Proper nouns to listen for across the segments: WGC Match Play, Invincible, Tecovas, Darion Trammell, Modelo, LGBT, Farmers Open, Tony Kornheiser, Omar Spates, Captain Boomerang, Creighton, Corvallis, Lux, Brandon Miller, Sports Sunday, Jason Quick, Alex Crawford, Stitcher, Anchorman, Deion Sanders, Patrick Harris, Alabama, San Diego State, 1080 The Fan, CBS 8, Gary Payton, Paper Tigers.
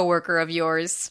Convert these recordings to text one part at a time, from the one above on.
coworker of yours.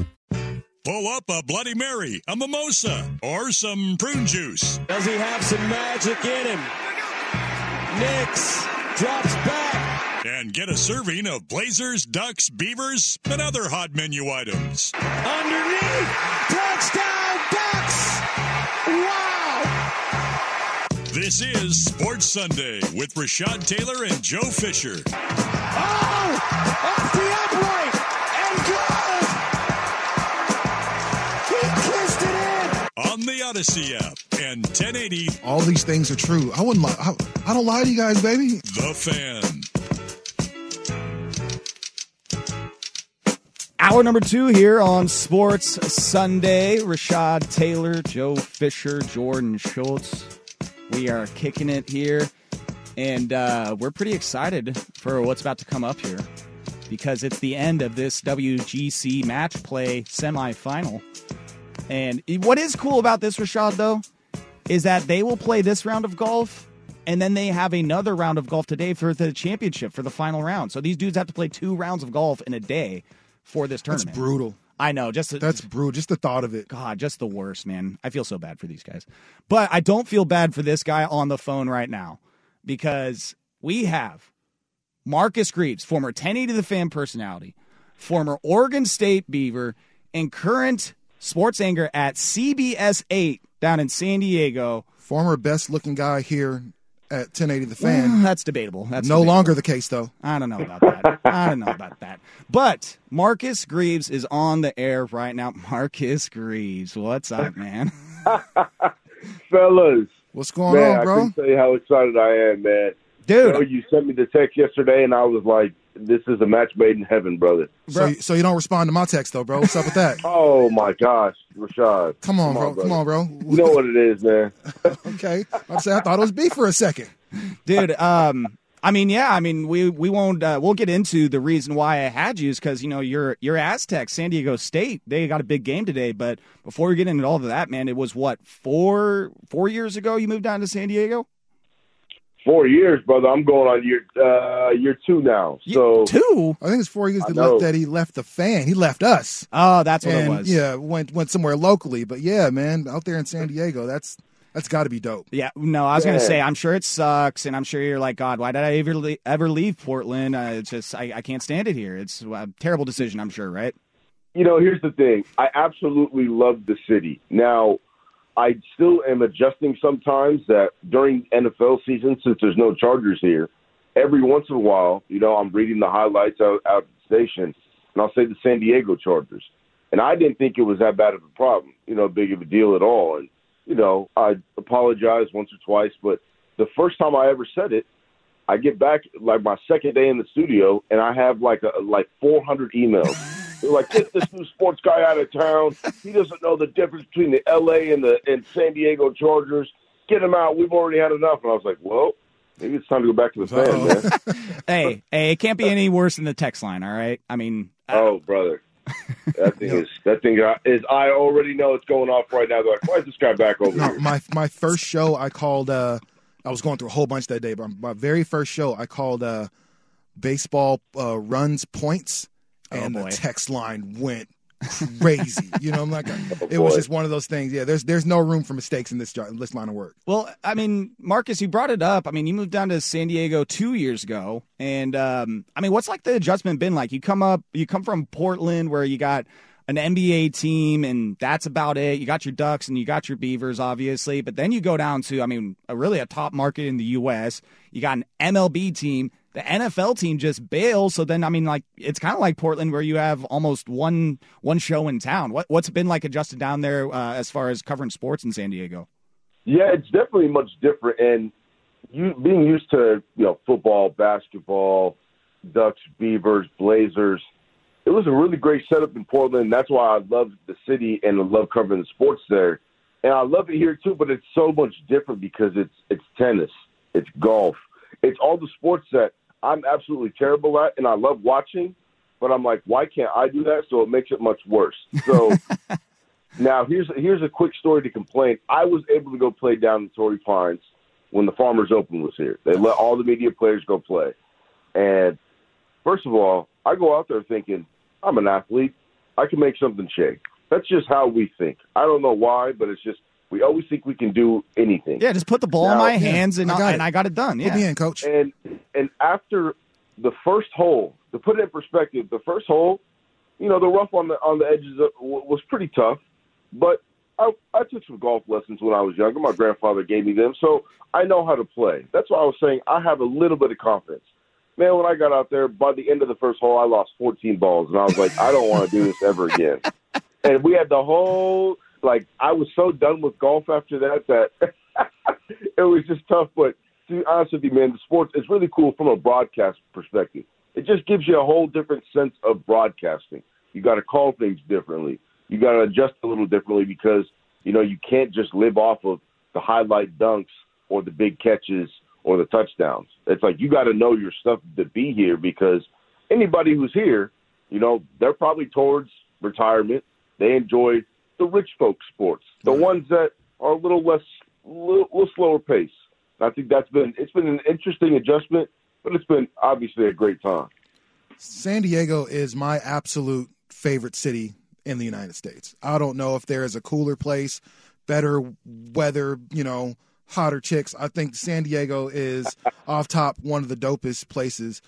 Pull up a Bloody Mary, a mimosa, or some prune juice. Does he have some magic in him? Knicks drops back. And get a serving of Blazers, Ducks, Beavers, and other hot menu items. Underneath, touchdown Ducks! Wow! This is Sports Sunday with Rashad Taylor and Joe Fisher. Oh! Off the upright! On the Odyssey app and 1080. All these things are true. I wouldn't lie. I don't lie to you guys, baby. The Fan. Hour number 2 here on Sports Sunday. Rashad Taylor, Joe Fisher, Jordan Schultz. We are kicking it here. And we're pretty excited for what's about to come up here, because it's the end of this WGC match play semifinal. And what is cool about this, Rashad, though, is that they will play this round of golf, and then they have another round of golf today for the championship, for the final round. So these dudes have to play 2 rounds of golf in a day for this tournament. That's brutal. I know. That's brutal. Just the thought of it. God, just the worst, man. I feel so bad for these guys. But I don't feel bad for this guy on the phone right now, because we have Marcus Greaves, former 1080 The Fan personality, former Oregon State Beaver, and current sports anchor at CBS 8 down in San Diego. Former best-looking guy here at 1080 The Fan. Well, that's debatable. That's no debatable. Longer the case, though. I don't know about that. But Marcus Greaves is on the air right now. Marcus Greaves, what's up, man? Fellas. What's going on, bro? I can tell you how excited I am, man. Dude. You know, you sent me the text yesterday, and I was like, this is a match made in heaven, brother. So you don't respond to my text, though, bro. What's up with that? Oh, my gosh, Rashad. Come on, bro. Come on, bro. You know what it is, man. Okay. I thought it was beef for a second. Dude, we won't. We'll get into the reason why I had you is because, you know, your Aztecs, San Diego State, they got a big game today. But before we get into all of that, man, it was, what, four years ago you moved down to San Diego? 4 years, brother. I'm going on year 2 now. So 2? I think it's 4 years that he left the fan. He left us. Oh, that's what it was. Yeah, went somewhere locally. But yeah, man, out there in San Diego, that's got to be dope. Yeah, no, I was going to say, I'm sure it sucks, and I'm sure you're like, God, why did I ever leave Portland? I can't stand it here. It's a terrible decision, I'm sure, right? You know, here's the thing. I absolutely love the city. Now, I still am adjusting sometimes that during NFL season, since there's no Chargers here, every once in a while, you know, I'm reading the highlights out at the station, and I'll say the San Diego Chargers. And I didn't think it was that bad of a problem, you know, big of a deal at all. And, you know, I apologized once or twice, but the first time I ever said it, I get back like my second day in the studio, and I have like 400 emails. They're like, get this new sports guy out of town. He doesn't know the difference between the L.A. and the San Diego Chargers. Get him out. We've already had enough. And I was like, well, maybe it's time to go back to the fan, man. Hey, it can't be any worse than the text line, all right? I mean. Oh, brother. That thing is. I already know it's going off right now. They're like, why is this guy back over here? My first show I called, I was going through a whole bunch that day, but my very first show I called baseball runs points. And the text line went crazy. You know, I'm like, it was just one of those things. Yeah, there's no room for mistakes in this line of work. Well, I mean, Marcus, you brought it up. I mean, you moved down to San Diego 2 years ago, and I mean, what's like the adjustment been like? You come from Portland where you got an NBA team, and that's about it. You got your Ducks and you got your Beavers, obviously, but then you go down to, I mean, a top market in the U.S. You got an MLB team. The NFL team just bails, so then, I mean, like, it's kind of like Portland where you have almost one show in town. What's it been like adjusted down there as far as covering sports in San Diego? Yeah, it's definitely much different, and you being used to, you know, football, basketball, Ducks, Beavers, Blazers. It was a really great setup in Portland. That's why I love the city and I love covering the sports there. And I love it here too, but it's so much different because it's tennis, it's golf, it's all the sports that I'm absolutely terrible at, and I love watching, but I'm like, why can't I do that? So it makes it much worse. So now here's a quick story to complain. I was able to go play down in Torrey Pines when the Farmers Open was here. They let all the media players go play. And first of all, I go out there thinking, I'm an athlete. I can make something shake. That's just how we think. I don't know why, but it's just we always think we can do anything. Yeah, just put the ball in my hands and I got it done. Yeah, put me in, coach. And after the first hole, to put it in perspective, the first hole, you know, the rough on the edges was pretty tough. But I took some golf lessons when I was younger. My grandfather gave me them, so I know how to play. That's why I was saying I have a little bit of confidence. Man, when I got out there, by the end of the first hole, I lost 14 balls, and I was like, I don't want to do this ever again. And we had the whole, like, I was so done with golf after that it was just tough. But to be honest with you, man, the sports is really cool from a broadcast perspective. It just gives you a whole different sense of broadcasting. You got to call things differently. You got to adjust a little differently because, you know, you can't just live off of the highlight dunks or the big catches or the touchdowns. It's like you got to know your stuff to be here because anybody who's here, you know, they're probably towards retirement. They enjoy the rich folk sports, the ones that are a little slower pace. I think it's been an interesting adjustment, but it's been obviously a great time. San Diego is my absolute favorite city in the United States. I don't know if there is a cooler place, better weather, you know, hotter chicks. I think San Diego is off top one of the dopest places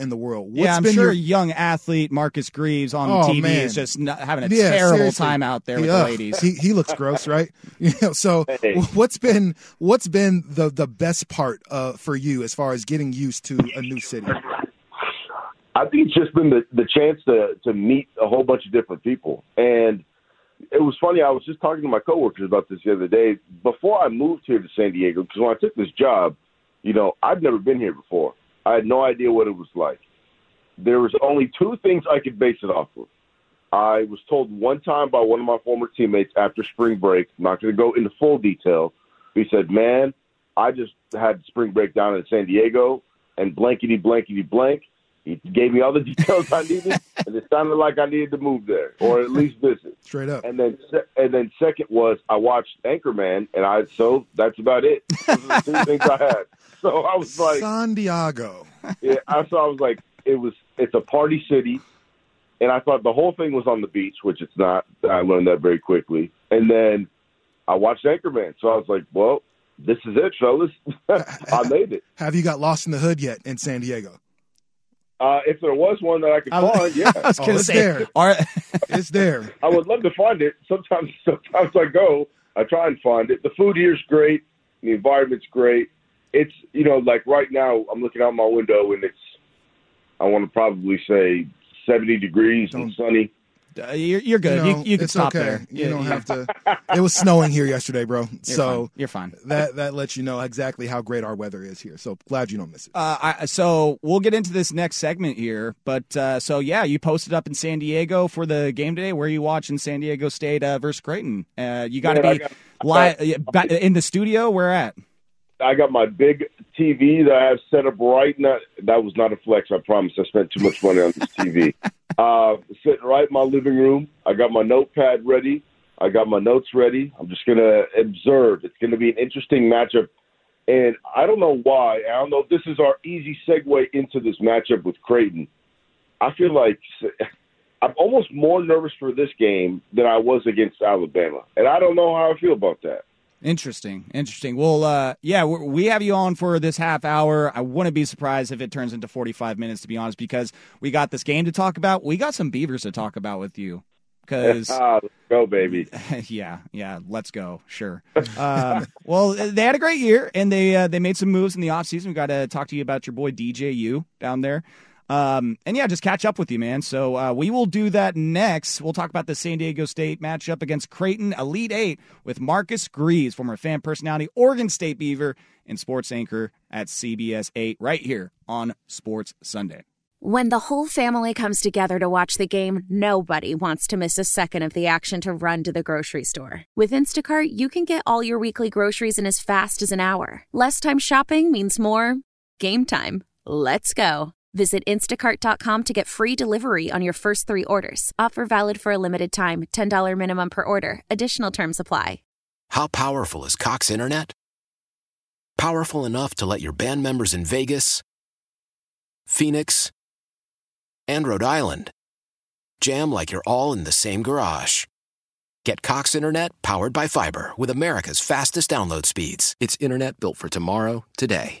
in the world. I'm sure young athlete Marcus Greaves on TV is just having a terrible time out there with the ladies. He looks gross, right? You know, so what's been the best part for you as far as getting used to a new city? I think it's just been the chance to meet a whole bunch of different people. And it was funny. I was just talking to my coworkers about this the other day. Before I moved here to San Diego, because when I took this job, you know, I'd never been here before. I had no idea what it was like. There was only two things I could base it off of. I was told one time by one of my former teammates after spring break, I'm not going to go into full detail, he said, man, I just had spring break down in San Diego, and blankety, blankety, blank. He gave me all the details I needed, and it sounded like I needed to move there, or at least visit. Straight up. And then second was I watched Anchorman, so that's about it. Those are the two things I had. So I was like San Diego. Yeah, I was like it's a party city, and I thought the whole thing was on the beach, which it's not. I learned that very quickly. And then I watched Anchorman, so I was like, well, this is it, fellas. I made it. Have you got lost in the hood yet in San Diego? If there was one that I could find, yeah. I was gonna say, there. It's there. I would love to find it. Sometimes I go, I try and find it. The food here's great. The environment's great. It's, you know, like right now I'm looking out my window and it's, I want to probably say 70 degrees and sunny. You're good. You can stop okay. there. You don't have to. It was snowing here yesterday, bro. You're fine. That lets you know exactly how great our weather is here. So glad you don't miss it. So we'll get into this next segment here. But you posted up in San Diego for the game today. Where are you watching San Diego State versus Creighton? You got to be in the studio. Where at? I got my big TV that I have set up right now. That was not a flex, I promise. I spent too much money on this TV. Sitting right in my living room. I got my notepad ready. I got my notes ready. I'm just going to observe. It's going to be an interesting matchup. And I don't know why. I don't know if this is our easy segue into this matchup with Creighton. I feel like I'm almost more nervous for this game than I was against Alabama, and I don't know how I feel about that. Interesting. Well, we have you on for this half hour. I wouldn't be surprised if it turns into 45 minutes, to be honest, because we got this game to talk about. We got some Beavers to talk about with you. Let's go, baby. Yeah, let's go. Sure. Well, they had a great year, and they made some moves in the offseason. We got to talk to you about your boy DJ U down there. And yeah, just catch up with you, man. So we will do that next. We'll talk about the San Diego State matchup against Creighton Elite 8 with Marcus Greaves, former fan personality, Oregon State Beaver, and sports anchor at CBS 8 right here on Sports Sunday. When the whole family comes together to watch the game, nobody wants to miss a second of the action to run to the grocery store. With Instacart, you can get all your weekly groceries in as fast as an hour. Less time shopping means more game time. Let's go. Visit instacart.com to get free delivery on your first 3 orders. Offer valid for a limited time. $10 minimum per order. Additional terms apply. How powerful is Cox Internet? Powerful enough to let your band members in Vegas, Phoenix, and Rhode Island jam like you're all in the same garage. Get Cox Internet powered by fiber with America's fastest download speeds. It's internet built for tomorrow, today.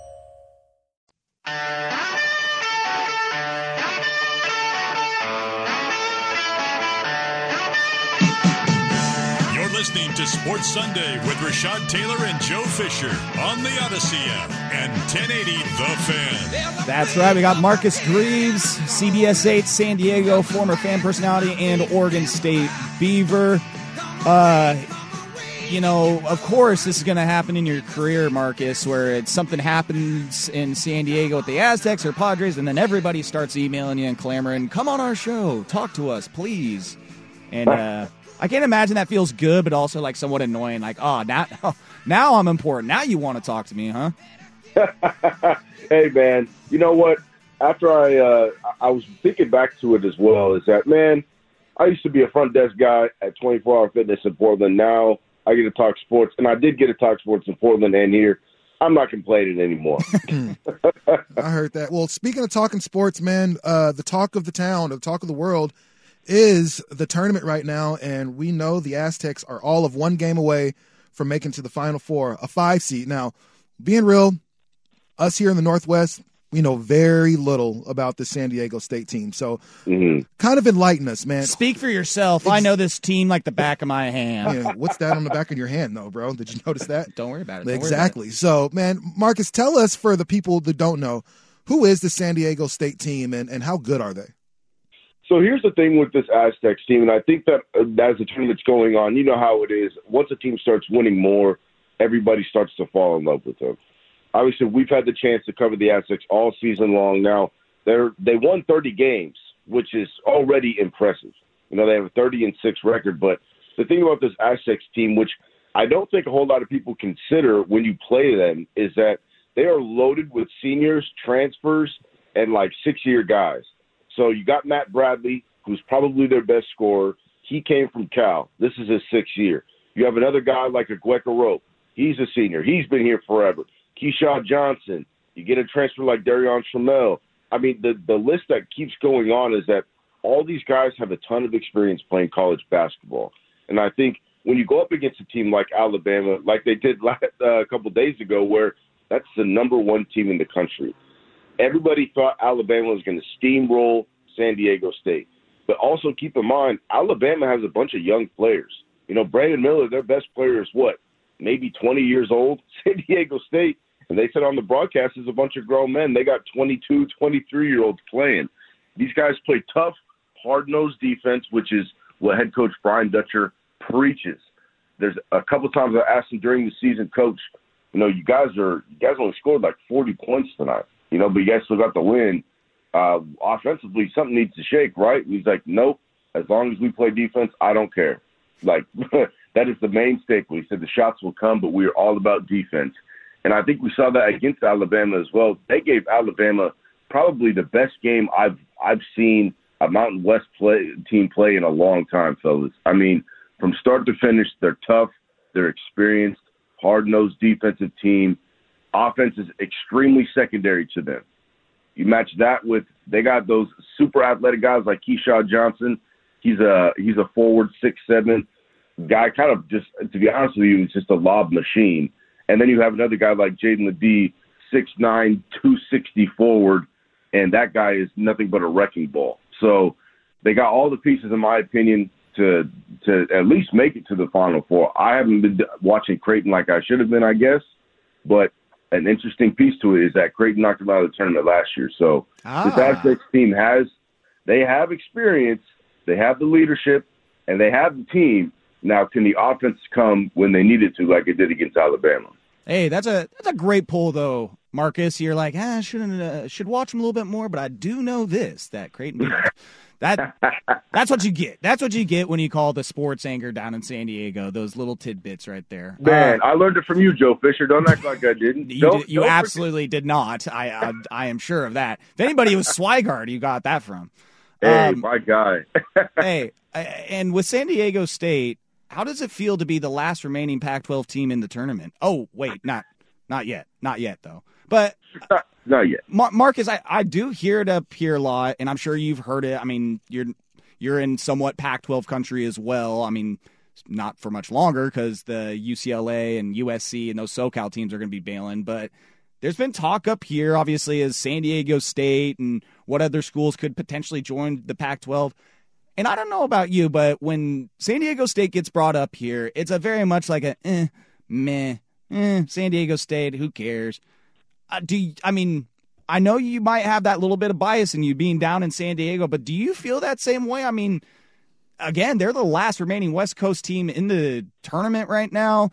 You're listening to Sports Sunday with Rashad Taylor and Joe Fisher on the Odyssey app and 1080 The Fan. That's right. We got Marcus Greaves, CBS 8, San Diego, former fan personality, and Oregon State Beaver. You know, of course, this is going to happen in your career, Marcus, where it's something happens in San Diego with the Aztecs or Padres, and then everybody starts emailing you and clamoring, come on our show, talk to us, please. And I can't imagine that feels good, but also like somewhat annoying, like, now I'm important. Now you want to talk to me, huh? Hey, man, you know what? After I was thinking back to it as well, is that, man, I used to be a front desk guy at 24 Hour Fitness in Portland. Now I get to talk sports, and I did get to talk sports in Portland and here. I'm not complaining anymore. I heard that. Well, speaking of talking sports, man, the talk of the town, the talk of the world is the tournament right now, and we know the Aztecs are all of one game away from making to the Final Four, a 5 seed. Now, being real, us here in the Northwest, we know very little about the San Diego State team. So kind of enlighten us, man. Speak for yourself. I know this team like the back of my hand. Yeah, what's that on the back of your hand, though, bro? Did you notice that? Don't worry about it. Exactly. So, man, Marcus, tell us, for the people that don't know, who is the San Diego State team and how good are they? So here's the thing with this Aztecs team, and I think that as the tournament's going on, you know how it is. Once a team starts winning more, everybody starts to fall in love with them. Obviously, we've had the chance to cover the Aztecs all season long. Now, they won 30 games, which is already impressive. You know, they have a 30-6 record. But the thing about this Aztecs team, which I don't think a whole lot of people consider when you play them, is that they are loaded with seniors, transfers, and like 6-year guys. So you got Matt Bradley, who's probably their best scorer. He came from Cal. This is his 6th year. You have another guy like Agueka Rope. He's a senior. He's been here forever. Keyshawn Johnson, you get a transfer like Darion Trammell. I mean, the list that keeps going on is that all these guys have a ton of experience playing college basketball. And I think when you go up against a team like Alabama, like they did a couple of days ago, where that's the number one team in the country. Everybody thought Alabama was going to steamroll San Diego State. But also keep in mind, Alabama has a bunch of young players. You know, Brandon Miller, their best player is what? Maybe 20 years old. San Diego State, and they said on the broadcast, is a bunch of grown men. They got 22, 23-year-olds playing. These guys play tough, hard-nosed defense, which is what head coach Brian Dutcher preaches. There's a couple of times I asked him during the season, Coach, you know, you guys only scored like 40 points tonight, you know, but you guys still got the win. Offensively, something needs to shake, right? And he's like, nope, as long as we play defense, I don't care. Like, that is the main staple. He said the shots will come, but we are all about defense. And I think we saw that against Alabama as well. They gave Alabama probably the best game I've seen a Mountain West team play in a long time, fellas. I mean, from start to finish, they're tough, they're experienced, hard-nosed defensive team. Offense is extremely secondary to them. You match that with they got those super athletic guys like Keyshawn Johnson. He's a forward 6'7" guy, kind of just, to be honest with you, he's just a lob machine. And then you have another guy like Jaden Ledee, 6'9", 260 forward, and that guy is nothing but a wrecking ball. So they got all the pieces, in my opinion, to at least make it to the Final Four. I haven't been watching Creighton like I should have been, I guess, but an interesting piece to it is that Creighton knocked them out of the tournament last year. So this Aztecs team they have experience, they have the leadership, and they have the team. Now, can the offense come when they need it to, like it did against Alabama? Hey, that's a great poll, though, Marcus. You're like, I should watch them a little bit more, but I do know this, that Creighton – that's what you get. That's what you get when you call the sports anchor down in San Diego, those little tidbits right there. Man, I learned it from you, Joe Fisher. Don't act like I didn't. You absolutely did not. I am sure of that. If anybody, it was Swigard you got that from. Hey, my guy. Hey, and with San Diego State, how does it feel to be the last remaining Pac-12 team in the tournament? Oh, wait, not yet. Not yet, though. But not yet. Marcus, I do hear it up here a lot, and I'm sure you've heard it. I mean, you're in somewhat Pac-12 country as well. I mean, not for much longer because the UCLA and USC and those SoCal teams are going to be bailing. But there's been talk up here, obviously, as San Diego State and what other schools could potentially join the Pac-12. And I don't know about you, but when San Diego State gets brought up here, it's a very much like a San Diego State, who cares? I mean, I know you might have that little bit of bias in you being down in San Diego, but do you feel that same way? I mean, again, they're the last remaining West Coast team in the tournament right now.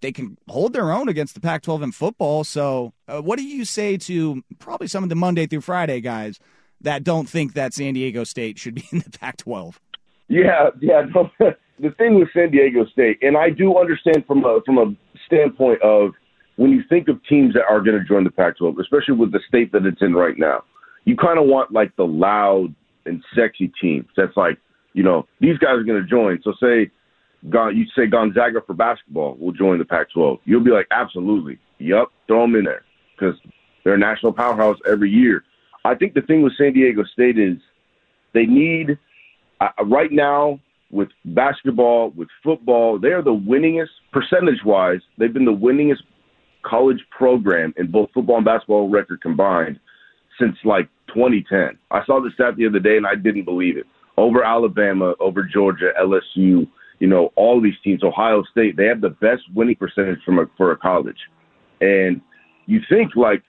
They can hold their own against the Pac-12 in football. So what do you say to probably some of the Monday through Friday guys that don't think that San Diego State should be in the Pac-12? Yeah. No, the thing with San Diego State, and I do understand from a standpoint of when you think of teams that are going to join the Pac-12, especially with the state that it's in right now, you kind of want like the loud and sexy teams. That's like, you know, these guys are going to join. So say you say Gonzaga for basketball will join the Pac-12. You'll be like, absolutely. Yep, throw them in there because they're a national powerhouse every year. I think the thing with San Diego State is they need right now with basketball, with football, they are the winningest percentage-wise. They've been the winningest college program in both football and basketball record combined since like 2010. I saw this stat the other day, and I didn't believe it. Over Alabama, over Georgia, LSU, you know, all these teams, Ohio State, they have the best winning percentage for a college. And you think like,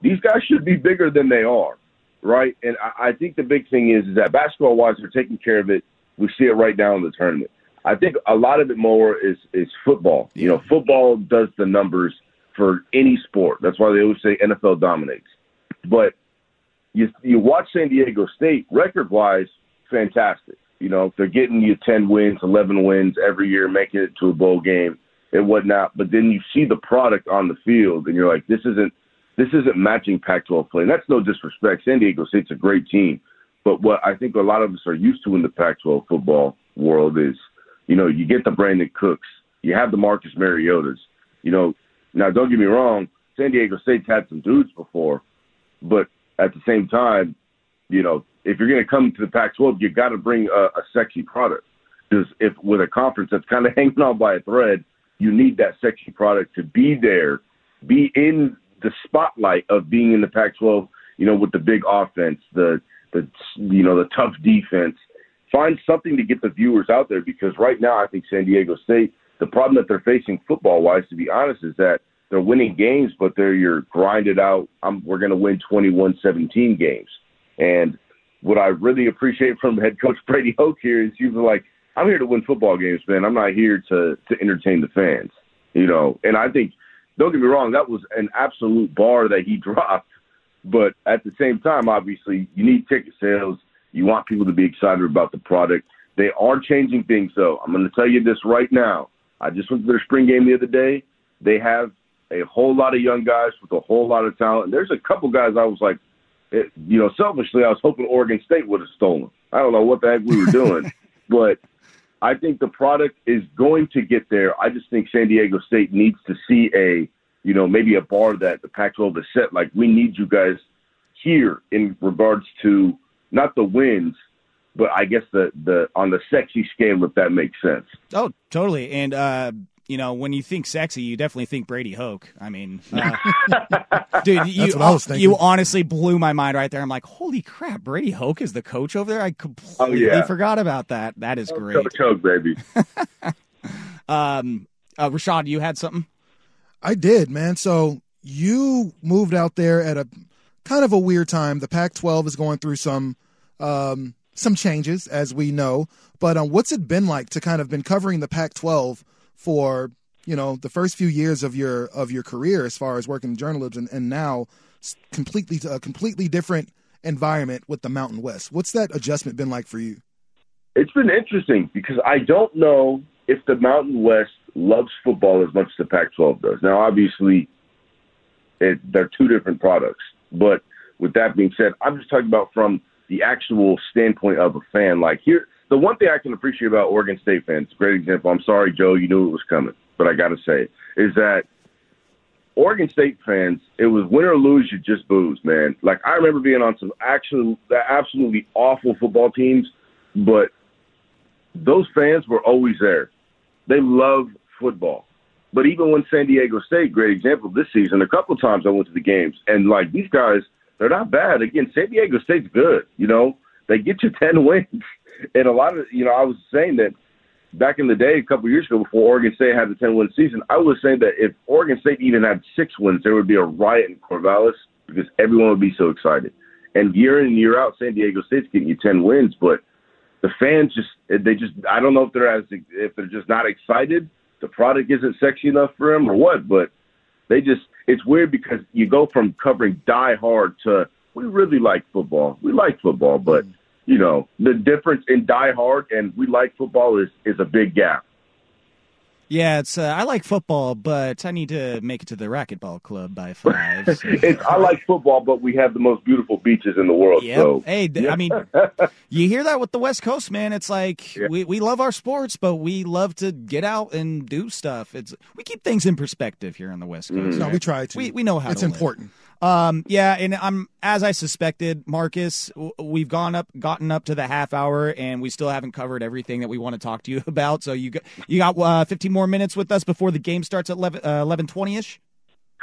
these guys should be bigger than they are, right? And I think the big thing is that basketball-wise, they're taking care of it. We see it right now in the tournament. I think a lot of it more is football. You know, football does the numbers for any sport. That's why they always say NFL dominates. But you watch San Diego State, record-wise, fantastic. You know, they're getting you 10 wins, 11 wins every year, making it to a bowl game and whatnot. But then you see the product on the field, and you're like, this isn't matching Pac-12 play. And that's no disrespect. San Diego State's a great team. But what I think a lot of us are used to in the Pac-12 football world is, you know, you get the Brandon Cooks. You have the Marcus Mariotas. You know, now don't get me wrong, San Diego State's had some dudes before. But at the same time, you know, if you're going to come to the Pac-12, you got to bring a sexy product. Because with a conference that's kind of hanging on by a thread, you need that sexy product to be there, be in the spotlight of being in the Pac-12, you know, with the big offense, the tough defense. Find something to get the viewers out there because right now I think San Diego State, the problem that they're facing football-wise, to be honest, is that they're winning games, but they're your grinded out, we're going to win 21-17 games. And what I really appreciate from head coach Brady Hoke here is he was like, I'm here to win football games, man. I'm not here to entertain the fans, you know. And I think, don't get me wrong, that was an absolute bar that he dropped. But at the same time, obviously, you need ticket sales. You want people to be excited about the product. They are changing things, though. I'm going to tell you this right now. I just went to their spring game the other day. They have a whole lot of young guys with a whole lot of talent. And there's a couple guys I was like, you know, selfishly, I was hoping Oregon State would have stolen. I don't know what the heck we were doing. But I think the product is going to get there. I just think San Diego State needs to see a, you know, maybe a bar that the Pac-12 has set. Like, we need you guys here in regards to not the wins, but I guess the on the sexy scale, if that makes sense. Oh, totally. And, you know, when you think sexy, you definitely think Brady Hoke. I mean, dude, you honestly blew my mind right there. I'm like, holy crap, Brady Hoke is the coach over there? I completely forgot about that. That is great. Coach Hoke, baby. Rashad, you had something? I did, man. So you moved out there at a kind of a weird time. The Pac-12 is going through some changes, as we know. But what's it been like to kind of been covering the Pac-12 for, you know, the first few years of your career as far as working in journalism, and now completely different environment with the Mountain West? What's that adjustment been like for you? It's been interesting because I don't know if the Mountain West loves football as much as the Pac-12 does. Now, obviously, they're two different products. But with that being said, I'm just talking about from the actual standpoint of a fan. Like, here, the one thing I can appreciate about Oregon State fans, great example, I'm sorry, Joe, you knew it was coming, but I got to say it, is that Oregon State fans, it was win or lose, you just booze, man. Like, I remember being on some absolutely awful football teams, but those fans were always there. They love football. But even when San Diego State, great example, this season, a couple times I went to the games, and, like, these guys, they're not bad. Again, San Diego State's good, you know. They get you 10 wins. And a lot of, you know, I was saying that back in the day, a couple of years ago, before Oregon State had the 10-win season, I was saying that if Oregon State even had 6 wins, there would be a riot in Corvallis because everyone would be so excited. And year in and year out, San Diego State's getting you 10 wins, but the fans just I don't know if they're just not excited. The product isn't sexy enough for them or what, but they just, it's weird because you go from covering diehard to we really like football. We like football, but you know, the difference in diehard and we like football is a big gap. Yeah, it's I like football, but I need to make it to the racquetball club by 5. So. I like football, but we have the most beautiful beaches in the world. Yep. So. Hey, yeah. I mean, you hear that with the West Coast, man. It's like we love our sports, but we love to get out and do stuff. We keep things in perspective here on the West Coast. Mm. Right? No, we try to. We know how it's to important. Live. Yeah, and I'm as I suspected, Marcus. We've gotten up to the half hour, and we still haven't covered everything that we want to talk to you about. So you got 15 more minutes with us before the game starts at 11:20ish.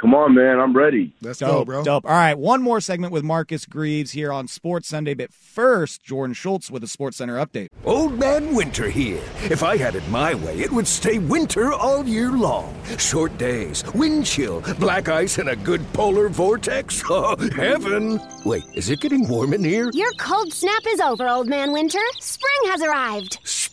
Come on, man, I'm ready. Let's go, bro. Dope. All right, one more segment with Marcus Greaves here on Sports Sunday, but first, Jordan Schultz with a Sports Center update. Old man winter here. If I had it my way, it would stay winter all year long. Short days, wind chill, black ice, and a good polar vortex. Oh, heaven. Wait, is it getting warm in here? Your cold snap is over, old man winter. Spring has arrived.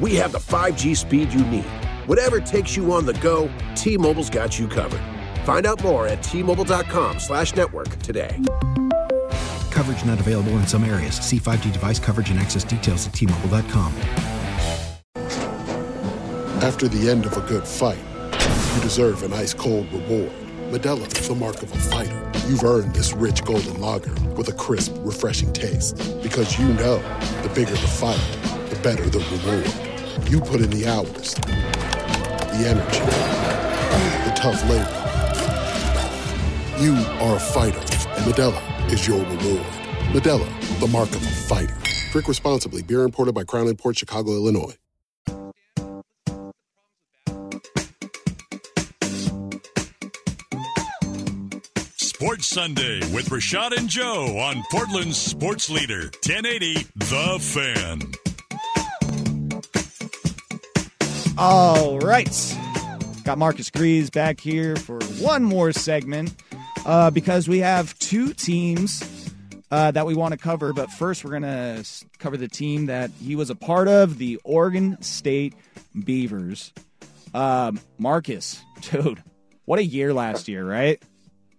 we have the 5G speed you need. Whatever takes you on the go, T-Mobile's got you covered. Find out more at T-Mobile.com/network today. Coverage not available in some areas. See 5G device coverage and access details at T-Mobile.com. After the end of a good fight, you deserve an ice-cold reward. Modelo, the mark of a fighter. You've earned this rich golden lager with a crisp, refreshing taste. Because you know, the bigger the fight, the better the reward. You put in the hours, the energy, the tough labor. You are a fighter, and Modelo is your reward. Modelo, the mark of a fighter. Drink responsibly. Beer imported by Crown Imports, Chicago, Illinois. Sports Sunday with Rashad and Joe on Portland's sports leader, 1080 The Fan. All right. Got Marcus Greaves back here for one more segment because we have two teams that we want to cover. But first, we're going to cover the team that he was a part of, the Oregon State Beavers. Marcus, dude, what a year last year, right?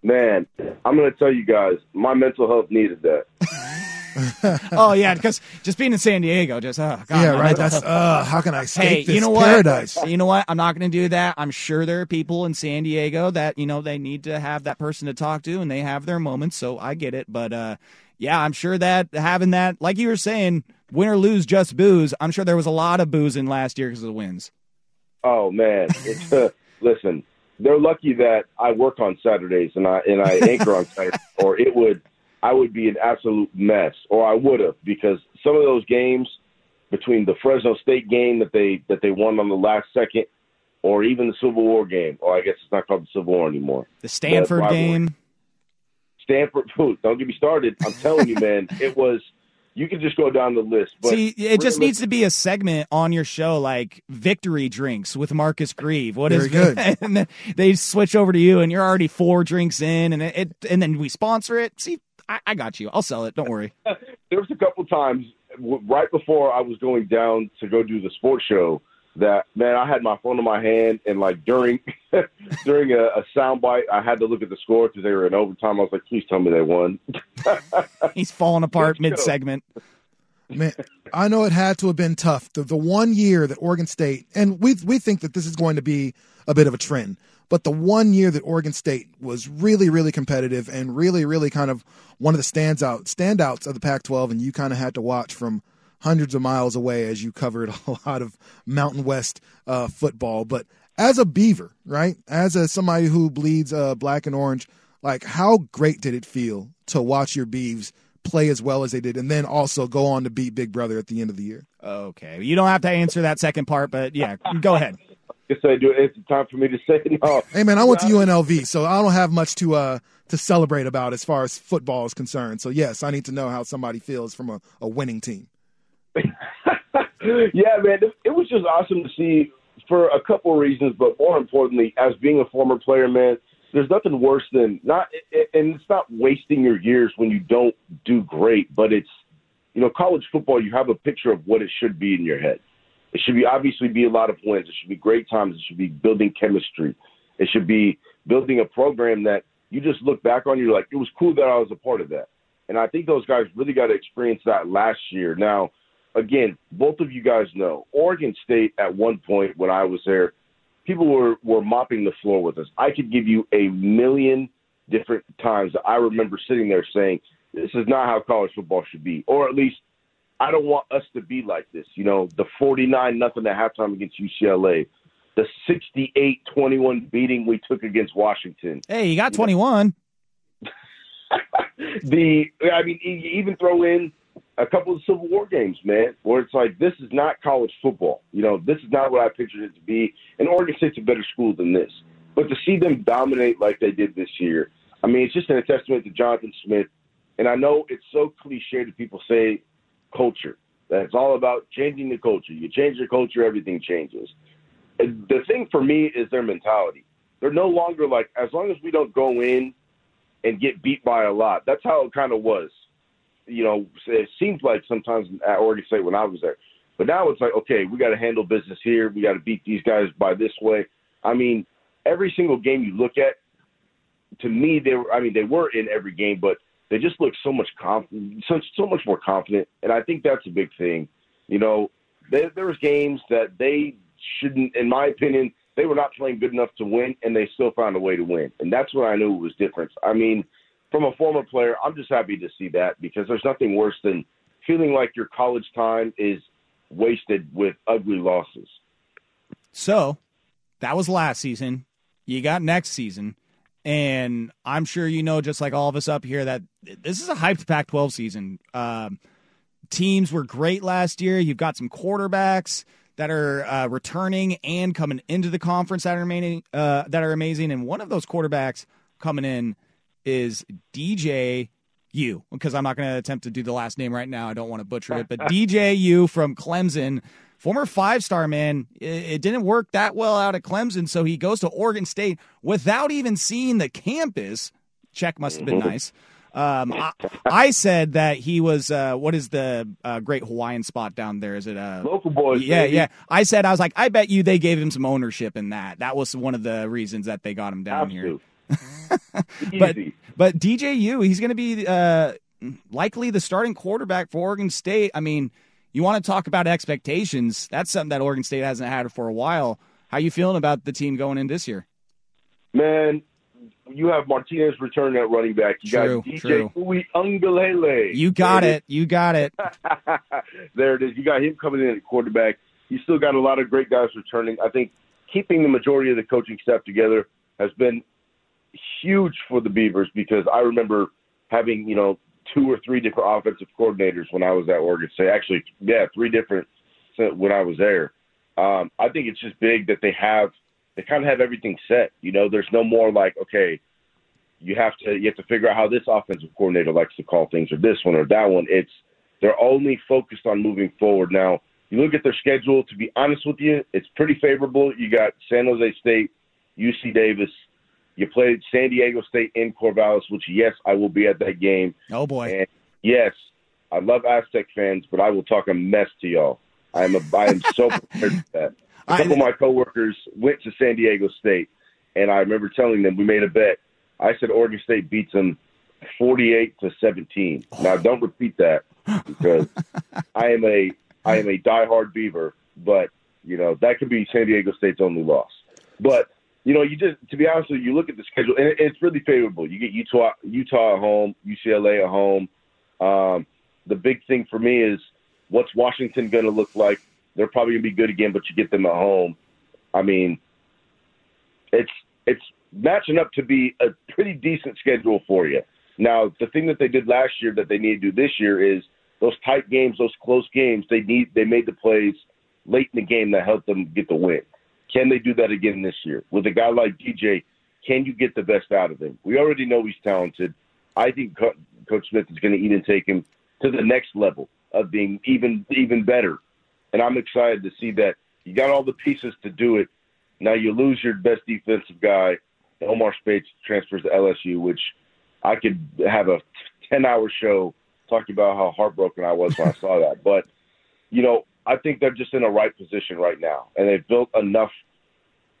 Man, I'm going to tell you guys, my mental health needed that. Oh, yeah, because just being in San Diego, God, yeah, right, that's, how can I escape this paradise? You know what, I'm not going to do that. I'm sure there are people in San Diego that, you know, they need to have that person to talk to, and they have their moments, so I get it. But, yeah, I'm sure that having that, like you were saying, win or lose, just booze, I'm sure there was a lot of booze in last year because of the wins. Oh, man, it's, listen. They're lucky that I work on Saturdays and I anchor on Saturdays, or I would be an absolute mess, or I would have, because some of those games, between the Fresno State game that they won on the last second, or even the Civil War game, or I guess it's not called the Civil War anymore. The Stanford game. Stanford, don't get me started. I'm telling you, man, it was. You can just go down the list. But see, it just needs to be a segment on your show, like Victory Drinks with Marcus Greaves. What is good? And then they switch over to you, and you're already 4 drinks in, and and then we sponsor it. See, I got you. I'll sell it. Don't worry. There was a couple times right before I was going down to go do the sports show that, man, I had my phone in my hand, and like during a soundbite, I had to look at the score because they were in overtime. I was like, please tell me they won. He's falling apart mid-segment. Man, I know it had to have been tough. The 1 year that Oregon State, and we think that this is going to be a bit of a trend, but the 1 year that Oregon State was really, really competitive and really, really kind of one of the standouts of the Pac-12, and you kind of had to watch from hundreds of miles away as you covered a lot of Mountain West football. But as a Beaver, right, as somebody who bleeds black and orange, like, how great did it feel to watch your Beavs play as well as they did and then also go on to beat Big Brother at the end of the year? Okay. You don't have to answer that second part, but, yeah, go ahead. Yes, I do. It's time for me to say it all. Hey, man, I went to UNLV, so I don't have much to celebrate about as far as football is concerned. So, yes, I need to know how somebody feels from a winning team. Yeah, man, it was just awesome to see for a couple of reasons, but more importantly, as being a former player, man, there's nothing worse than it's not wasting your years when you don't do great, but it's, you know, college football, you have a picture of what it should be in your head. It should be obviously be a lot of wins. It should be great times. It should be building chemistry. It should be building a program that you just look back on, you're like, it was cool that I was a part of that. And I think those guys really got to experience that last year. Now, again, both of you guys know, Oregon State at one point when I was there, people were mopping the floor with us. I could give you a million different times that I remember sitting there saying, this is not how college football should be, or at least I don't want us to be like this. You know, the 49-0 at halftime against UCLA, the 68-21 beating we took against Washington. Hey, you got 21. I mean, you even throw in a couple of Civil War games, man, where it's like, this is not college football. You know, this is not what I pictured it to be. And Oregon State's a better school than this. But to see them dominate like they did this year, I mean, it's just a testament to Jonathan Smith. And I know it's so cliche that people say culture, that it's all about changing the culture. You change the culture, everything changes. And the thing for me is their mentality. They're no longer like, as long as we don't go in and get beat by a lot. That's how it kind of was. You know, it seems like sometimes at Oregon State when I was there. But now it's like, okay, we got to handle business here. We got to beat these guys by this way. I mean, every single game you look at, to me, they were in every game, but they just looked so much more confident. And I think that's a big thing. You know, there was games that they shouldn't, in my opinion, they were not playing good enough to win, and they still found a way to win. And that's what I knew was different. I mean, from a former player, I'm just happy to see that because there's nothing worse than feeling like your college time is wasted with ugly losses. So that was last season. You got next season. And I'm sure you know, just like all of us up here, that this is a hyped Pac-12 season. Teams were great last year. You've got some quarterbacks that are returning and coming into the conference that are amazing. And one of those quarterbacks coming in is DJ U, because I'm not going to attempt to do the last name right now. I don't want to butcher it. But DJ U from Clemson, former five-star man. It didn't work that well out at Clemson, so he goes to Oregon State without even seeing the campus. Check must have been nice. I said that he was, what is the great Hawaiian spot down there? Is it Local Boys? Yeah, baby. Yeah. I was like, I bet you they gave him some ownership in that. That was one of the reasons that they got him down here. But DJ U, he's going to be likely the starting quarterback for Oregon State. I mean, you want to talk about expectations. That's something that Oregon State hasn't had for a while. How you feeling about the team going in this year? Man, you have Martinez returning at running back. You got DJ Uiagalelei. You got it. There it is. You got him coming in at quarterback. You still got a lot of great guys returning. I think keeping the majority of the coaching staff together has been huge for the Beavers because I remember having, two or three different offensive coordinators when I was at Oregon State. Actually, yeah, three different when I was there. I think it's just big that they kind of have everything set. There's no more like, okay, you have to figure out how this offensive coordinator likes to call things or this one or that one. They're only focused on moving forward. Now, you look at their schedule, to be honest with you, it's pretty favorable. You got San Jose State, UC Davis. You played San Diego State in Corvallis, which, yes, I will be at that game. Oh, boy. And yes, I love Aztec fans, but I will talk a mess to y'all. I am so prepared for that. A couple of my coworkers went to San Diego State, and I remember telling them we made a bet. I said Oregon State beats them 48-17. Now, don't repeat that because I am a diehard Beaver, but, that could be San Diego State's only loss. But – you just, to be honest with you, look at the schedule, and it's really favorable. You get Utah at home, UCLA at home. The big thing for me is what's Washington going to look like? They're probably going to be good again, but you get them at home. I mean, it's matching up to be a pretty decent schedule for you. Now, the thing that they did last year that they need to do this year is those tight games, those close games, they made the plays late in the game that helped them get the win. Can they do that again this year? With a guy like DJ, can you get the best out of him? We already know he's talented. I think Coach Smith is going to even take him to the next level of being even better. And I'm excited to see that. You got all the pieces to do it. Now you lose your best defensive guy. Omar Spates transfers to LSU, which I could have a 10-hour show talking about how heartbroken I was when I saw that. But, I think they're just in the right position right now. And they've built enough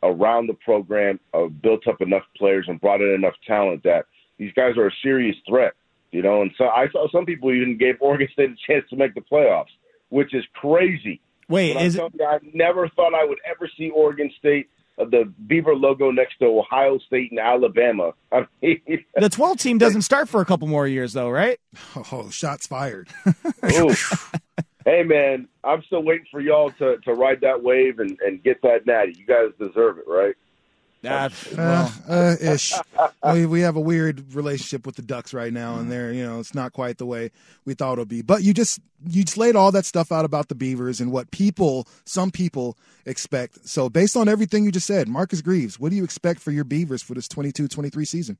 around the program, built up enough players and brought in enough talent that these guys are a serious threat, And so I saw some people even gave Oregon State a chance to make the playoffs, which is crazy. Wait, I never thought I would ever see Oregon State, the Beaver logo next to Ohio State and Alabama. I mean, the 12 team doesn't start for a couple more years, though, right? Oh, shots fired. Hey, man, I'm still waiting for y'all to ride that wave and get that natty. You guys deserve it, right? Ish. We have a weird relationship with the Ducks right now, and they're, it's not quite the way we thought it would be. But you just laid all that stuff out about the Beavers and what some people expect. So based on everything you just said, Marcus Greaves, what do you expect for your Beavers for this 22-23 season?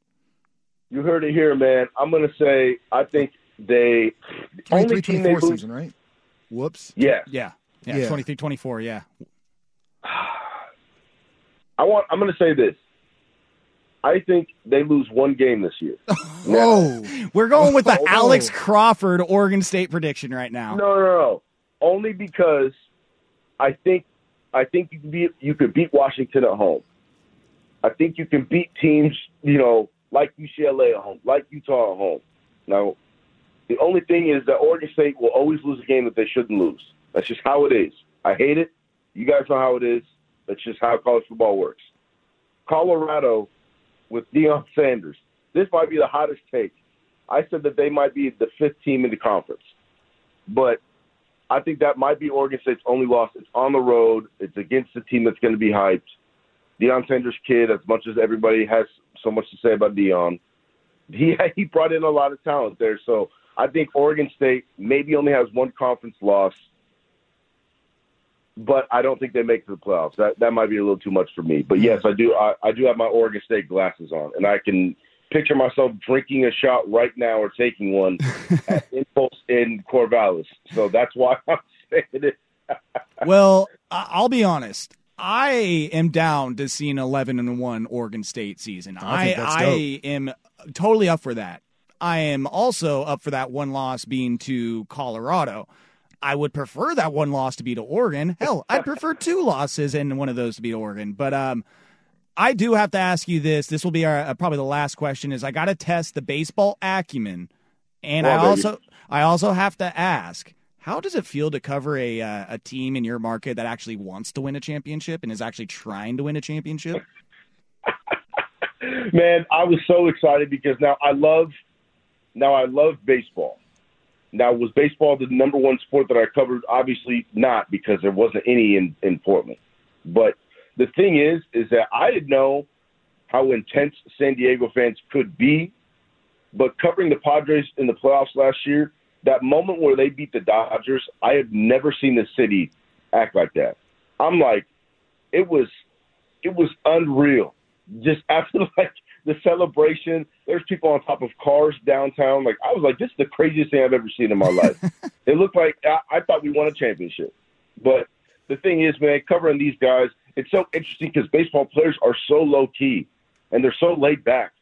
You heard it here, man. I'm going to say I think they – 23-24 season, right? Whoops. Yeah. 23-24, yeah. I'm going to say this. I think they lose one game this year. Whoa. We're going with the Alex Crawford Oregon State prediction right now. No. Only because I think you could beat Washington at home. I think you can beat teams, like UCLA at home, like Utah at home. Now, the only thing is that Oregon State will always lose a game that they shouldn't lose. That's just how it is. I hate it. You guys know how it is. That's just how college football works. Colorado with Deion Sanders. This might be the hottest take. I said that they might be the fifth team in the conference. But I think that might be Oregon State's only loss. It's on the road. It's against the team that's going to be hyped. Deion Sanders' kid, as much as everybody has so much to say about Deion, he brought in a lot of talent there. So I think Oregon State maybe only has one conference loss, but I don't think they make it to the playoffs. That might be a little too much for me. But, yes, I do. I do have my Oregon State glasses on, and I can picture myself drinking a shot right now or taking one at Impulse in Corvallis. So that's why I'm saying it. Well, I'll be honest. I am down to see an 11-1 Oregon State season. I am totally up for that. I am also up for that one loss being to Colorado. I would prefer that one loss to be to Oregon. Hell, I'd prefer two losses and one of those to be to Oregon. But I do have to ask you this. This will be probably the last question. Is I got to test the baseball acumen, and I also have to ask, how does it feel to cover a team in your market that actually wants to win a championship and is actually trying to win a championship? Man, I was so excited because now I love baseball. Now, was baseball the number one sport that I covered? Obviously not, because there wasn't any in Portland. But the thing is that I didn't know how intense San Diego fans could be. But covering the Padres in the playoffs last year, that moment where they beat the Dodgers, I have never seen the city act like that. I'm like, it was unreal. Just after, like, the celebration, there's people on top of cars downtown. Like, I was like, this is the craziest thing I've ever seen in my life. It looked like I thought we won a championship. But the thing is, man, covering these guys, it's so interesting because baseball players are so low-key, and they're so laid back.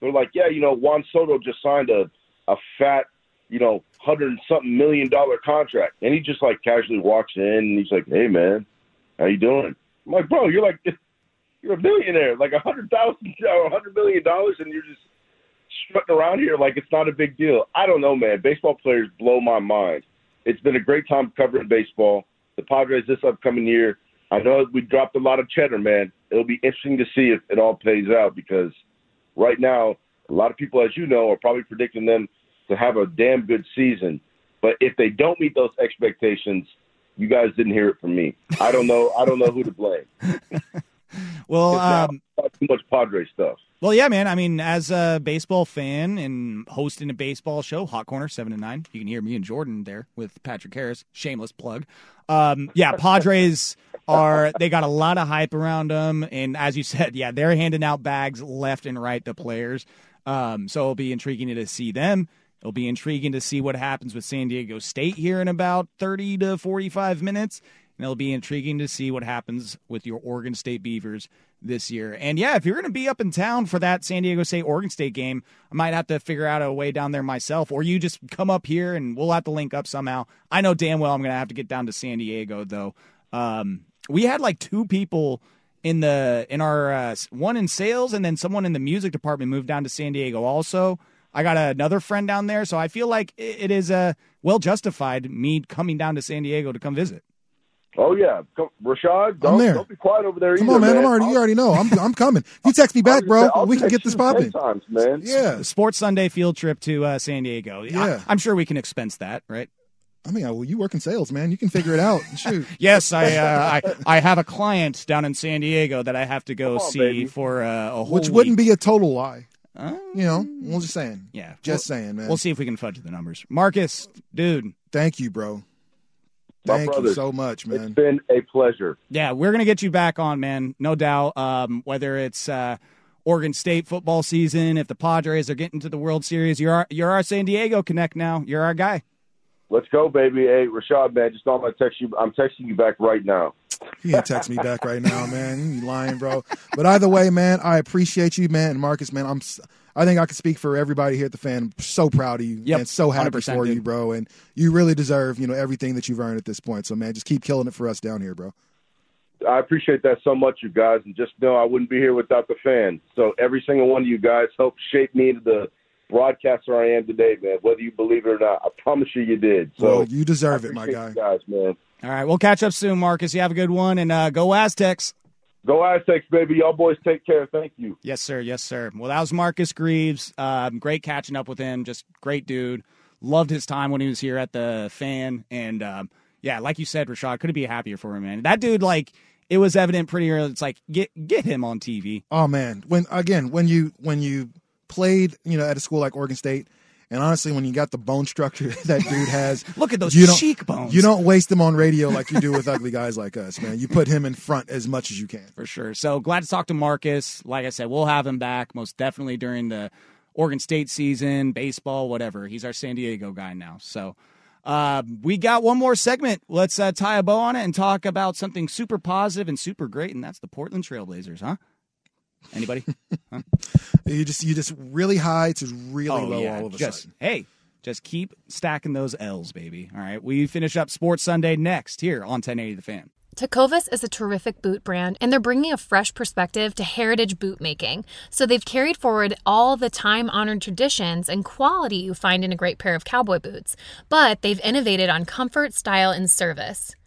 They're like, yeah, you know, Juan Soto just signed a fat, you know, $100-something million contract. And he just, like, casually walks in, and he's like, hey, man, how you doing? I'm like, bro, you're like – you're a millionaire, like $100 million, and you're just strutting around here like it's not a big deal. I don't know, man. Baseball players blow my mind. It's been a great time covering baseball. The Padres this upcoming year, I know we dropped a lot of cheddar, man. It'll be interesting to see if it all plays out, because right now a lot of people, as you know, are probably predicting them to have a damn good season. But if they don't meet those expectations, you guys didn't hear it from me. I don't know who to blame. Well, too much Padre stuff. Well, yeah, man. I mean, as a baseball fan and hosting a baseball show, Hot Corner 7-9, you can hear me and Jordan there with Patrick Harris. Shameless plug. Yeah, Padres they got a lot of hype around them, and as you said, yeah, they're handing out bags left and right to players. So it'll be intriguing to see them. It'll be intriguing to see what happens with San Diego State here in about 30 to 45 minutes. And it'll be intriguing to see what happens with your Oregon State Beavers this year. And, yeah, if you're going to be up in town for that San Diego State-Oregon State game, I might have to figure out a way down there myself, or you just come up here and we'll have to link up somehow. I know damn well I'm going to have to get down to San Diego, though. We had, like, two people in our one in sales, and then someone in the music department moved down to San Diego also. I got another friend down there, so I feel like it is well-justified me coming down to San Diego to come visit. Oh, yeah. Rashad, don't be quiet over there. Come either, on, man. You already know. I'm coming. You text me back, bro. We can get this popping. Man. Yeah. Sports Sunday field trip to San Diego. Yeah. I'm sure we can expense that, right? I mean, well, you work in sales, man. You can figure it out. Shoot. Yes, I have a client down in San Diego that I have to go see, baby, for a whole Which week. Wouldn't be a total lie. You know, we're just saying. Yeah. Just saying, man. We'll see if we can fudge the numbers. Marcus, dude. Thank you, bro. Thank you so much, man. It's been a pleasure. Yeah, we're going to get you back on, man, no doubt, whether it's Oregon State football season, if the Padres are getting to the World Series. You're our San Diego Connect now. You're our guy. Let's go, baby. Hey, Rashad, man, just thought I'd text you. I'm texting you back right now. You can't text me back right now, man. You lying, bro. But either way, man, I appreciate you, man. And Marcus, man, I think I can speak for everybody here at the Fan. I'm so proud of you, and so happy for you, bro. And you really deserve, you know, everything that you've earned at this point. So, man, just keep killing it for us down here, bro. I appreciate that so much, you guys. And just know I wouldn't be here without the Fan. So every single one of you guys helped shape me into the broadcaster I am today, man, whether you believe it or not. I promise you did. So, well, you deserve it, my guy. You guys, man. All right, we'll catch up soon, Marcus. You have a good one, and go Aztecs. Go Aztecs, baby. Y'all boys take care. Thank you. Yes, sir. Yes, sir. Well, that was Marcus Greaves. Great catching up with him. Just great dude. Loved his time when he was here at the Fan. And, yeah, like you said, Rashad, couldn't be happier for him, man. That dude, like, it was evident pretty early. It's like, get him on TV. Oh, man. When you played, you know, at a school like Oregon State, and honestly, when you got the bone structure that dude has, look at those cheekbones. You don't waste them on radio like you do with ugly guys like us, man. You put him in front as much as you can. For sure. So glad to talk to Marcus. Like I said, we'll have him back most definitely during the Oregon State season, baseball, whatever. He's our San Diego guy now. So we got one more segment. Let's tie a bow on it and talk about something super positive and super great, and that's the Portland Trail Blazers, huh? Anybody? Huh? You just really high to really low all of a sudden. Hey, just keep stacking those L's, baby. All right, we finish up Sports Sunday next here on 1080 The Fan. Tecovas is a terrific boot brand, and they're bringing a fresh perspective to heritage boot making. So they've carried forward all the time-honored traditions and quality you find in a great pair of cowboy boots, but they've innovated on comfort, style, and service.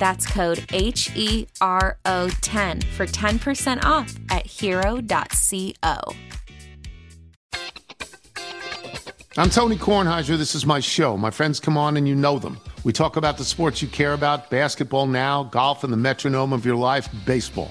That's code HERO10 for 10% off at hero.co. I'm Tony Kornheiser. This is my show. My friends come on and you know them. We talk about the sports you care about, basketball now, golf, and the metronome of your life, baseball.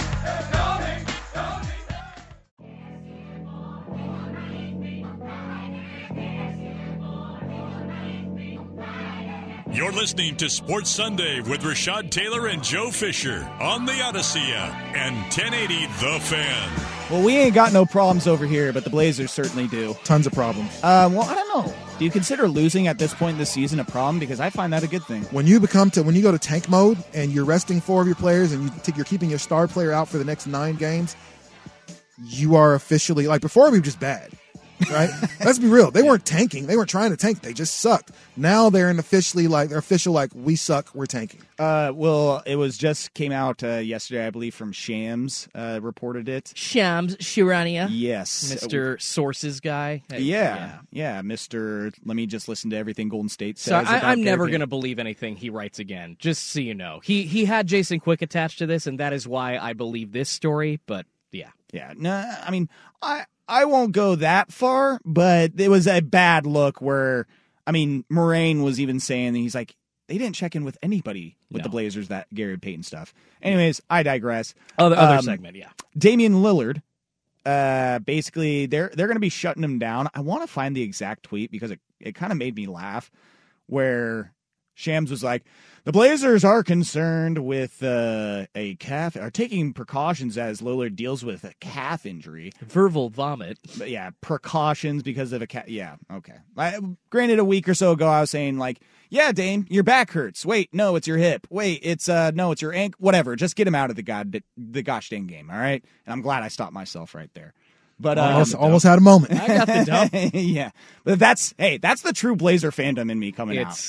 You're listening to Sports Sunday with Rashad Taylor and Joe Fisher on the Odyssey app and 1080 The Fan. Well, we ain't got no problems over here, but the Blazers certainly do. Tons of problems. Well, I don't know. Do you consider losing at this point in the season a problem? Because I find that a good thing. When you go to tank mode and you're resting four of your players and you're keeping your star player out for the next 9 games, you are officially, like before we were just bad. Right? Let's be real. They weren't tanking. They weren't trying to tank. They just sucked. Now they're officially we suck, we're tanking. Well, it was just came out yesterday, I believe, from Shams reported it. Shams Charania. Yes. Mr. Sources guy. Yeah, Mr. Let me just listen to everything Golden State says. So I'm never going to believe anything he writes again, just so you know. He had Jason Quick attached to this, and that is why I believe this story, but yeah. Yeah. No, I mean, I won't go that far, but it was a bad look where, I mean, Moraine was even saying that he's like, they didn't check in with anybody with the Blazers, that Gary Payton stuff. Anyways, I digress. Oh, the other segment, yeah. Damian Lillard, basically, they're going to be shutting him down. I want to find the exact tweet because it kind of made me laugh where Shams was like, the Blazers are concerned with a calf, are taking precautions as Lillard deals with a calf injury. Verbal vomit. But yeah, precautions because of a calf. Yeah, okay. Granted, a week or so ago, I was saying, like, yeah, Dame, your back hurts. Wait, no, it's your hip. Wait, it's, no, it's your ankle. Whatever, just get him out of the gosh dang game, all right? And I'm glad I stopped myself right there. But almost had a moment. I got the dump. Yeah. But that's the true Blazer fandom in me coming out.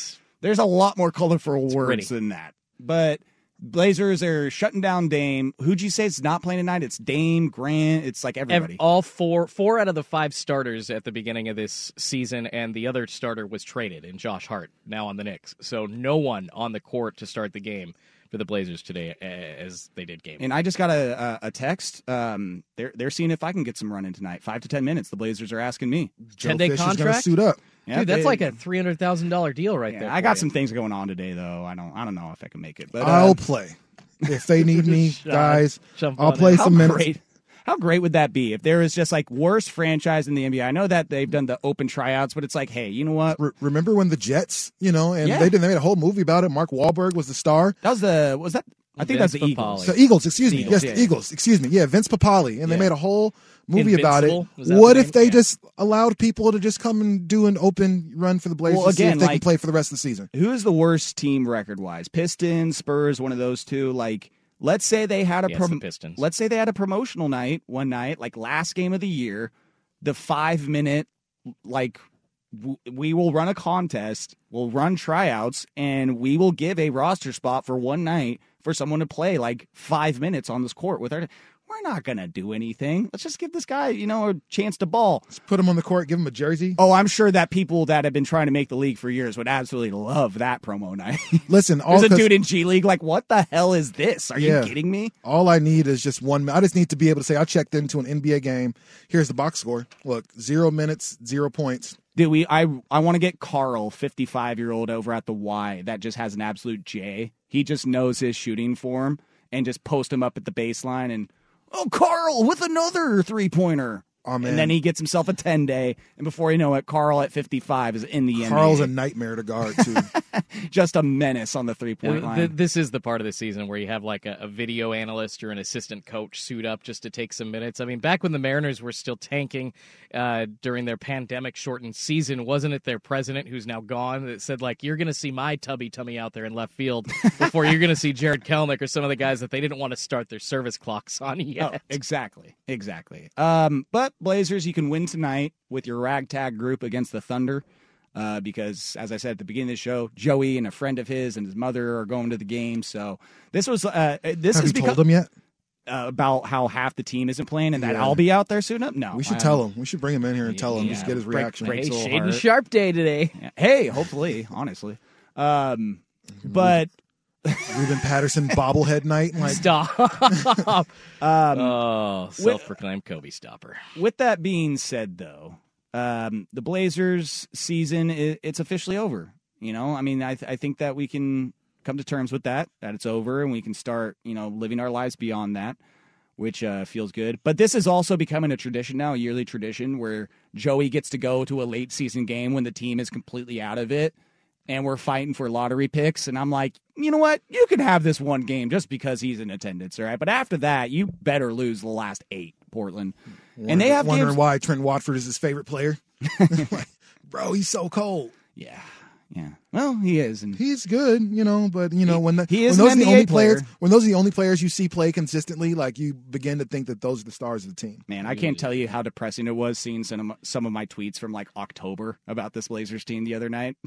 There's a lot more colorful words than that. But Blazers are shutting down Dame. Who'd you say is not playing tonight? It's Dame, Grant. It's like everybody. All four out of the five starters at the beginning of this season, and the other starter was traded in Josh Hart, now on the Knicks. So no one on the court to start the game for the Blazers today as they did game. And I just got a text. They're seeing if I can get some running tonight. 5 to 10 minutes. The Blazers are asking me. Joe Fisher's contract. Gonna suit up. Yep. Dude, that's like a $300,000 deal right there. I got some things going on today, though. I don't know if I can make it. But I'll play if they need me, guys. I'll play some minutes. How great would that be if there was just like worst franchise in the NBA? I know that they've done the open tryouts, but it's like, hey, you know what? Remember when the Jets, they made a whole movie about it. Mark Wahlberg was the star. I think that's the Eagles. The Eagles, excuse me. Yes, the Eagles, excuse me. Yeah, Vince Papale. And they made a whole movie Invincible, about it. What if they just allowed people to just come and do an open run for the Blazers and see if they can play for the rest of the season? Who is the worst team record-wise? Pistons, Spurs, one of those two. Like, let's say they had a promotional night one night, like last game of the year, the 5 minute, like, we will run a contest, we'll run tryouts, and we will give a roster spot for one night for someone to play like 5 minutes on this court with our. We're not going to do anything. Let's just give this guy, a chance to ball. Let's put him on the court, give him a jersey. Oh, I'm sure that people that have been trying to make the league for years would absolutely love that promo night. Listen, there's a dude in G League like, what the hell is this? Are you kidding me? All I need is just one. I just need to be able to say, I checked into an NBA game. Here's the box score. Look, 0 minutes, 0 points. Dude, I want to get Carl, 55-year-old, over at the Y that just has an absolute J. He just knows his shooting form and just post him up at the baseline and, oh, Carl with another three-pointer. Oh, man. And then he gets himself a 10-day. And before you know it, Carl at 55 is in the NBA. Carl's a nightmare to guard, too. Just a menace on the three-point line. This is the part of the season where you have like a video analyst or an assistant coach suit up just to take some minutes. I mean, back when the Mariners were still tanking during their pandemic-shortened season, wasn't it their president, who's now gone, that said, like, you're going to see my tubby tummy out there in left field before you're going to see Jared Kelnick or some of the guys that they didn't want to start their service clocks on yet. Oh, exactly. But Blazers, you can win tonight with your ragtag group against the Thunder because, as I said at the beginning of the show, Joey and a friend of his and his mother are going to the game. So this was told them yet about how half the team isn't playing and that I'll be out there soon. No, we should tell him. We should bring him in here and tell him just get his reaction. Hey, Shaden Sharp day today. Yeah. Hey, hopefully, honestly, but. Ruben Patterson bobblehead night. Like. Stop. Self-proclaimed Kobe stopper. With that being said, though, the Blazers season, it's officially over. I think that we can come to terms with that it's over, and we can start, living our lives beyond that, which feels good. But this is also becoming a tradition now, a yearly tradition, where Joey gets to go to a late season game when the team is completely out of it. And we're fighting for lottery picks. And I'm like, you know what? You can have this one game just because he's in attendance, all right? But after that, you better lose the last 8, Portland. And they have wondering why Trent Watford is his favorite player. Like, bro, he's so cold. Yeah. Well, he is. And he's good, but, when those are the only players you see play consistently, like, you begin to think that those are the stars of the team. Man, I can't tell you how depressing it was seeing some of my tweets from, like, October about this Blazers team the other night.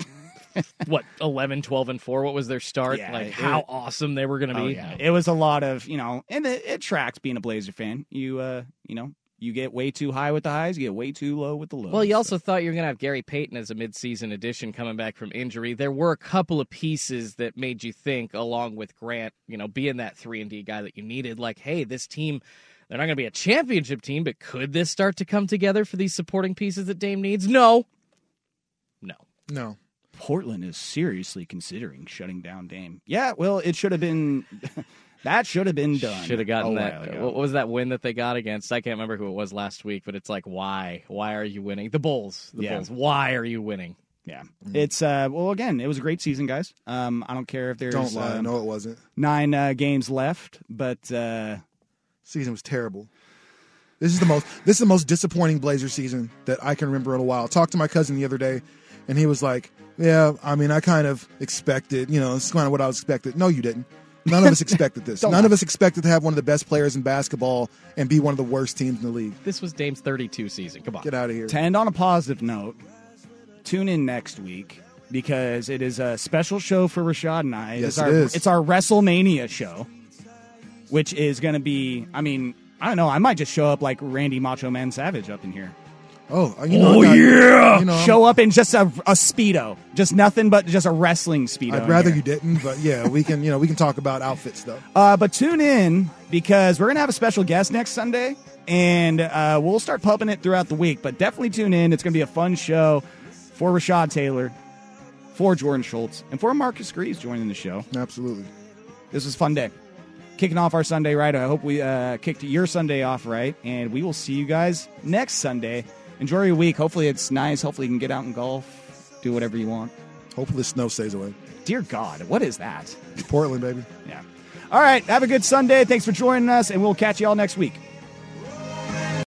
What, 11, 12, and 4? What was their start? Yeah, like, how awesome they were going to be. Oh, yeah. It was a lot of, and it tracks being a Blazer fan. You get way too high with the highs, you get way too low with the lows. Well, you also thought you were going to have Gary Payton as a midseason addition coming back from injury. There were a couple of pieces that made you think, along with Grant, being that 3-and-D guy that you needed, like, hey, this team, they're not going to be a championship team, but could this start to come together for these supporting pieces that Dame needs? No. Portland is seriously considering shutting down Dame. Yeah, well, it should have been... That should have been done. Should have gotten that. What was that win that they got against? I can't remember who it was last week, but it's like, why? Why are you winning? The Bulls. Why are you winning? Yeah. Mm-hmm. It's, well, again, it was a great season, guys. I don't care if there's... Don't lie. No, it wasn't. 9 games left, but... season was terrible. This is the most disappointing Blazer season that I can remember in a while. I talked to my cousin the other day, and he was like, yeah, I mean, I kind of expected, you know, it's kind of what I was expected. No, you didn't. None of us expected this. None of us expected to have one of the best players in basketball and be one of the worst teams in the league. This was Dame's 32 season. Come on. Get out of here. To end on a positive note, tune in next week because it is a special show for Rashad and I. Yes, it is. It's our WrestleMania show, which is going to be, I mean, I don't know. I might just show up like Randy Macho Man Savage up in here. Oh, you know, show up in just a Speedo. Just nothing but just a wrestling Speedo. I'd rather you didn't, but yeah, we can, you know, we can talk about outfits, though. But tune in because we're going to have a special guest next Sunday, and we'll start pumping it throughout the week. But definitely tune in. It's going to be a fun show for Rashad Taylor, for Jordan Schultz, and for Marcus Greaves joining the show. Absolutely. This was a fun day. Kicking off our Sunday right. I hope we kicked your Sunday off right, and we will see you guys next Sunday. Enjoy your week. Hopefully it's nice. Hopefully you can get out and golf. Do whatever you want. Hopefully the snow stays away. Dear God, what is that? It's Portland, baby. Yeah. All right. Have a good Sunday. Thanks for joining us, and we'll catch you all next week.